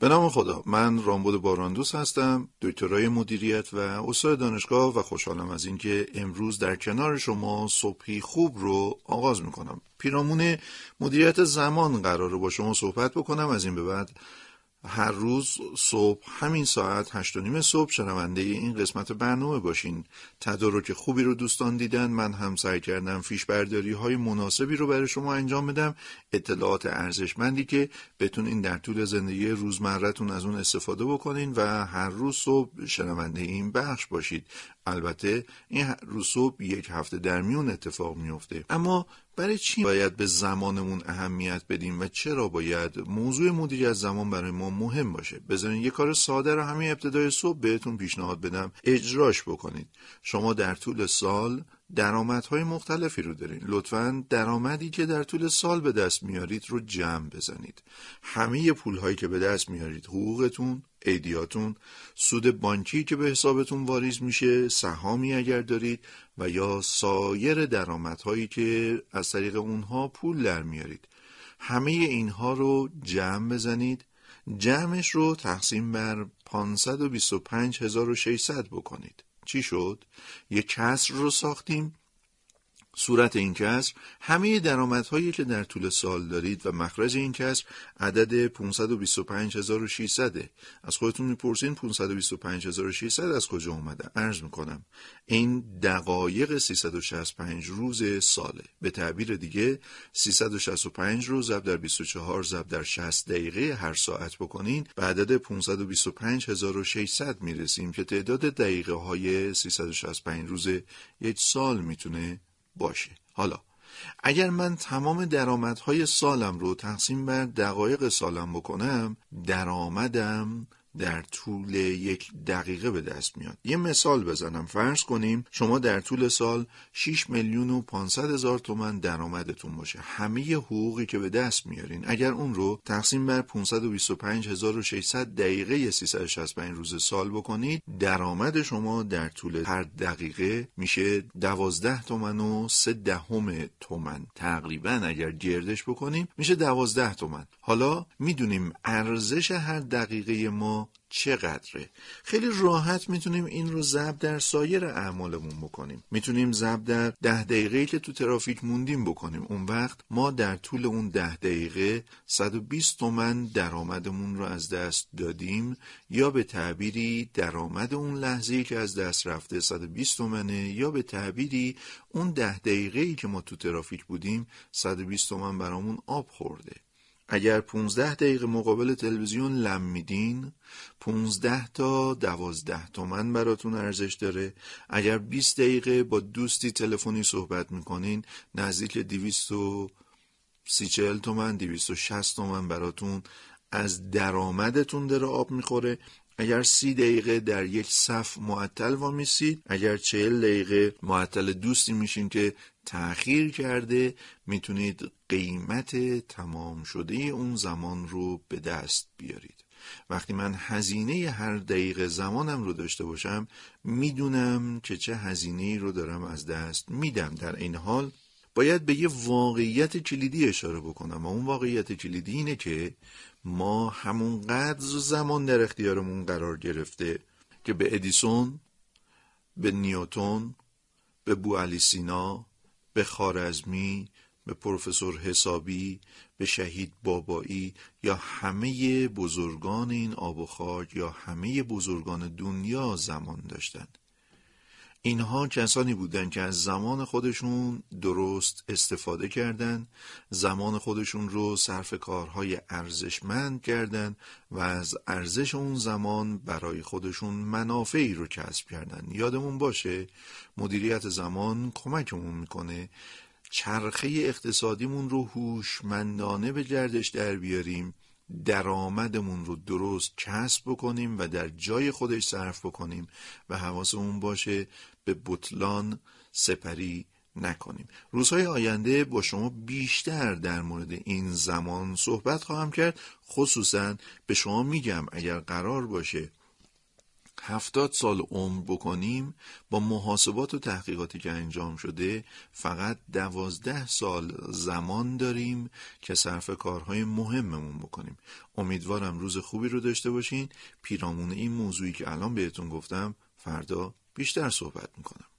به نام خدا، من رامبود باراندوس هستم، دکترای مدیریت و استاد دانشگاه و خوشحالم از اینکه امروز در کنار شما صبحی خوب رو آغاز میکنم. پیرامون مدیریت زمان قراره با شما صحبت بکنم. از این به بعد هر روز صبح همین ساعت 8:30 صبح شنونده این قسمت برنامه باشین. تدارک خوبی رو دوستان دیدن، من هم سعی کردم فیش برداری های مناسبی رو برای شما انجام بدم، اطلاعات ارزشمندی که بتونین در طول زندگی روزمرتون از اون استفاده بکنین و هر روز صبح شنونده این بخش باشید. البته این هر روز صبح یک هفته در میون اتفاق میفته. اما برای چی باید به زمانمون اهمیت بدیم و چرا باید موضوع مدیریت زمان برای ما مهم باشه؟ بذارین یه کار ساده رو همین ابتدای صبح بهتون پیشنهاد بدم، اجراش بکنید. شما در طول سال درآمدهای مختلفی رو دارین. لطفاً درآمدی که در طول سال به دست میارید رو جمع بزنید. همه پولهایی که به دست میارید، حقوقتون، ایدیاتون، سود بانکی که به حسابتون واریز میشه، سهامی اگر دارید و یا سایر درآمدهایی که از طریق اونها پول در میارید، همه اینها رو جمع بزنید. جمعش رو تقسیم بر 525,600 بکنید. چی شد؟ یک کسر رو ساختیم. صورت این کسر همه درآمدهایی که در طول سال دارید و مخرج این کسر عدد 525,600. از خودتون میپرسین 525,600 از کجا اومده؟ عرض میکنم این دقایق 365 روز ساله. به تعبیر دیگه 365 روز ضرب در 24 ضرب در 60 دقیقه هر ساعت بکنین به عدد 525,600 میرسیم که تعداد دقیقه های 365 روز یک سال میتونه باشه. حالا اگر من تمام درآمدهای سالم رو تقسیم بر دقایق سالم بکنم، درآمدم در طول یک دقیقه به دست میاد. یه مثال بزنم. فرض کنیم شما در طول سال 6,500,000 تومان درآمدتون باشه. همه حقوقی که به دست میارین اگر اون رو تقسیم بر 525,600 دقیقه 365 روز سال بکنید، درآمد شما در طول هر دقیقه میشه 12.3 تومان تقریبا. اگر گردش بکنیم میشه 12 تومان. حالا میدونیم ارزش هر دقیقه ما چقدره. خیلی راحت میتونیم این رو ضرب در سایر اعمالمون بکنیم. میتونیم ضرب در 10 دقیقه که تو ترافیک موندیم بکنیم. اون وقت ما در طول اون 10 دقیقه 120 تومن درآمدمون رو از دست دادیم، یا به تعبیری درآمد اون لحظه‌ای که از دست رفته 120 تومنه، یا به تعبیری اون 10 دقیقه‌ای که ما تو ترافیک بودیم 120 تومن برامون آب خورده. اگر 15 دقیقه مقابل تلویزیون لم میدین، 15 تا 12 تومن براتون ارزش داره. اگر 20 دقیقه با دوستی تلفنی صحبت میکنین، نزدیک 240 تومن، 260 تومن براتون از درآمدتون داره آب میخوره. اگر 30 دقیقه در یک صف معطل وامیسید، اگر 40 دقیقه معطل دوستی میشین که تأخیر کرده، میتونید قیمت تمام شده اون زمان رو به دست بیارید. وقتی من هزینه هر دقیقه زمانم رو داشته باشم، میدونم که چه هزینه‌ای رو دارم از دست میدم. در این حال باید به یه واقعیت کلیدی اشاره بکنم و اون واقعیت کلیدی اینه که ما همونقدر زمان در اختیارمون قرار گرفته که به ادیسون، به نیوتن، به بوالی سینا، به خارزمی، به پروفسور حسابی، به شهید بابایی یا همه بزرگان این آب و خاک یا همه بزرگان دنیا زمان داشتند. اینها کسانی بودند که از زمان خودشون درست استفاده کردند، زمان خودشون رو صرف کارهای ارزشمند کردند و از ارزش اون زمان برای خودشون منافعی رو کسب کردند. یادمون باشه مدیریت زمان کمکمون میکنه چرخه اقتصادیمون رو هوشمندانه به گردش در بیاریم، درآمدمون رو درست کسب بکنیم و در جای خودش صرف بکنیم و حواسمون باشه به بطلان سپری نکنیم. روزهای آینده با شما بیشتر در مورد این زمان صحبت خواهم کرد. خصوصا به شما میگم اگر قرار باشه 70 سال عمر بکنیم، با محاسبات و تحقیقاتی که انجام شده فقط 12 سال زمان داریم که صرف کارهای مهممون بکنیم. امیدوارم روز خوبی رو داشته باشین. پیرامون این موضوعی که الان بهتون گفتم فردا بیشتر صحبت میکنم.